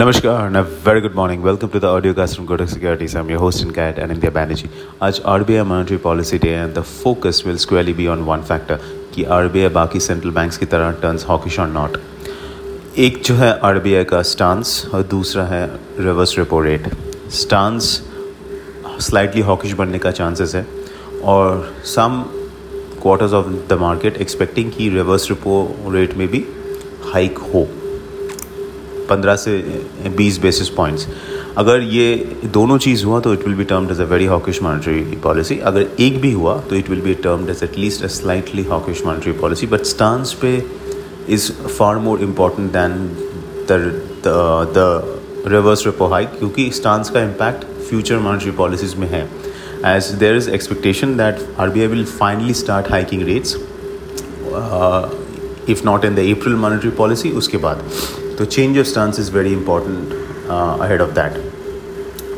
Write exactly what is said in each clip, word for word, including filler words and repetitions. Namaskar and a very good morning. Welcome to the audiocast from Kotak Securities. I'm your host and guide, Anindya Bannerjee. Aaj R B I Monetary Policy Day and the focus will squarely be on one factor, कि R B I बाकी central banks की तरह turns hawkish or not. एक जो है R B I का stance और दूसरा है reverse repo rate. Stance slightly hawkish बनने का chances है और some quarters of the market expecting कि reverse repo rate में भी hike हो. पंद्रह से बीस बेसिस पॉइंट्स. अगर ये दोनों चीज़ हुआ तो it will be termed as a very hawkish monetary policy. अगर एक भी हुआ तो it will be termed as at least a slightly hawkish monetary policy. But stance पे is far more important than the reverse repo hike, क्योंकि stance का impact future monetary policies में है. As there is expectation that RBI will finally start hiking rates, if not in the April monetary policy, उसके बाद. So change of stance is very important uh, ahead of that.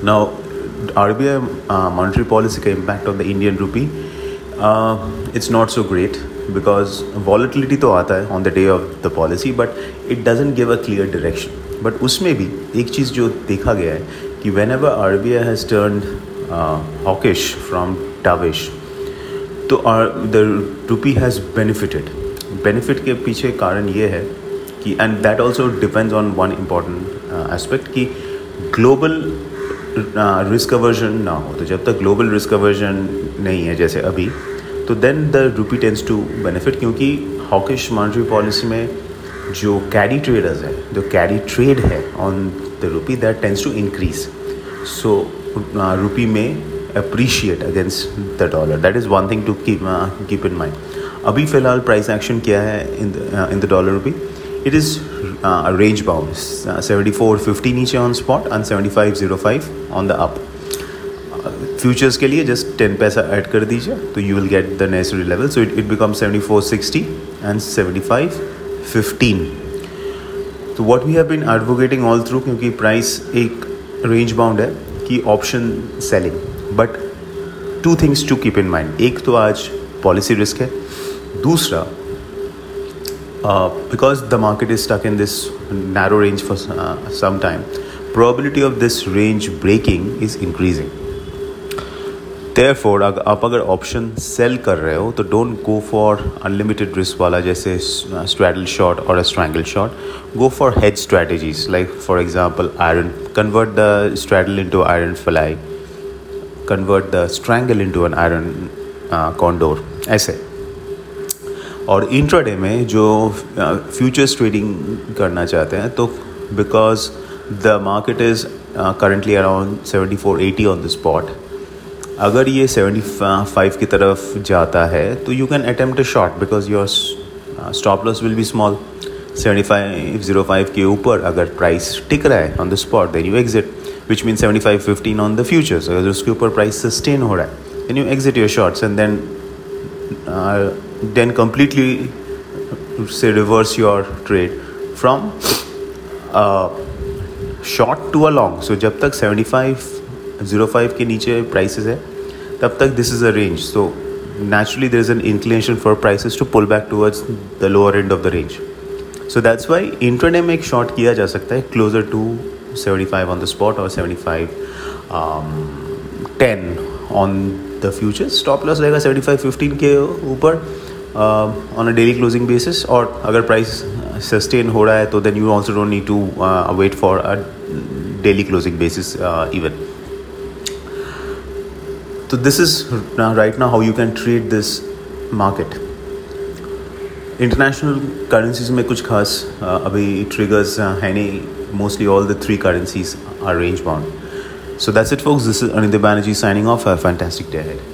Now, R B I uh, monetary policy ka impact on the Indian rupee, uh, it's not so great because volatility to aata hai on the day of the policy, but it doesn't give a clear direction. But usme bhi ek cheez jo dekha gaya hai ki whenever R B I has turned uh, hawkish from dovish, to our, the rupee has benefited. Benefit ke piche karan ye hai. And that also depends on one important uh, aspect कि global uh, risk aversion ना हो. तो जब तक global risk aversion नहीं है जैसे अभी, तो then the rupee tends to benefit, क्योंकि hawkish monetary policy में जो carry traders हैं, जो carry trade है on the rupee, that tends to increase. So uh, rupee may appreciate against the dollar. That is one thing to keep uh, keep in mind. अभी फ़िलहाल price action क्या है in the, uh, in the dollar rupee? It is uh, a range bound, uh, seventy-four fifty नीचे on spot and seventy-five oh five on the up. Uh, futures के लिए just ten पैसा add कर दीजिए तो you will get the necessary level. So it, it becomes seventy-four sixty and seventy-five fifteen. So what we have been advocating all through, क्योंकि price एक range bound है, कि option selling. But two things to keep in mind. एक तो आज policy risk है, दूसरा Uh, because the market is stuck in this narrow range for uh, some time, probability of this range breaking is increasing. Therefore, अगर आप अगर option sell कर रहे हो, तो don't go for unlimited risk वाला जैसे straddle shot or a strangle shot. Go for hedge strategies like, for example, iron. Convert the straddle into iron fillet. Convert the strangle into an iron uh, condor. ऐसे. और intraday में जो futures trading करना चाहते हैं तो because the market is currently around seventy-four eighty on the spot, अगर ये seventy-five की तरफ जाता है तो you can attempt a shot because your stop loss will be small. seventy-five oh five के ऊपर अगर प्राइस टिक रहा है on the spot then you exit, which mean seventy-five fifteen on the futures. अगर उसके ऊपर प्राइस सस्टेन हो रहा है then you exit your shorts and then then completely say reverse your trade from uh, short to a long. So जब तक seventy-five oh five के नीचे prices है तब तक this is a range. So naturally there is an inclination for prices to pull back towards the lower end of the range. So that's why intraday में एक short किया जा सकता है closer to seventy-five on the spot or seventy-five um, ten on the future. Stop loss रहेगा seventy-five fifteen के ऊपर on a daily closing basis, और अगर प्राइस सस्टेन हो रहा है तो then you also don't need to wait for a daily closing basis even. तो this is right now how you can trade this market. International currencies में कुछ खास uh, अभी ट्रिगर्स uh, है नहीं. Mostly all the three currencies are range bound. So that's it, folks. This is Anindya Banerjee signing off. Have a fantastic day ahead.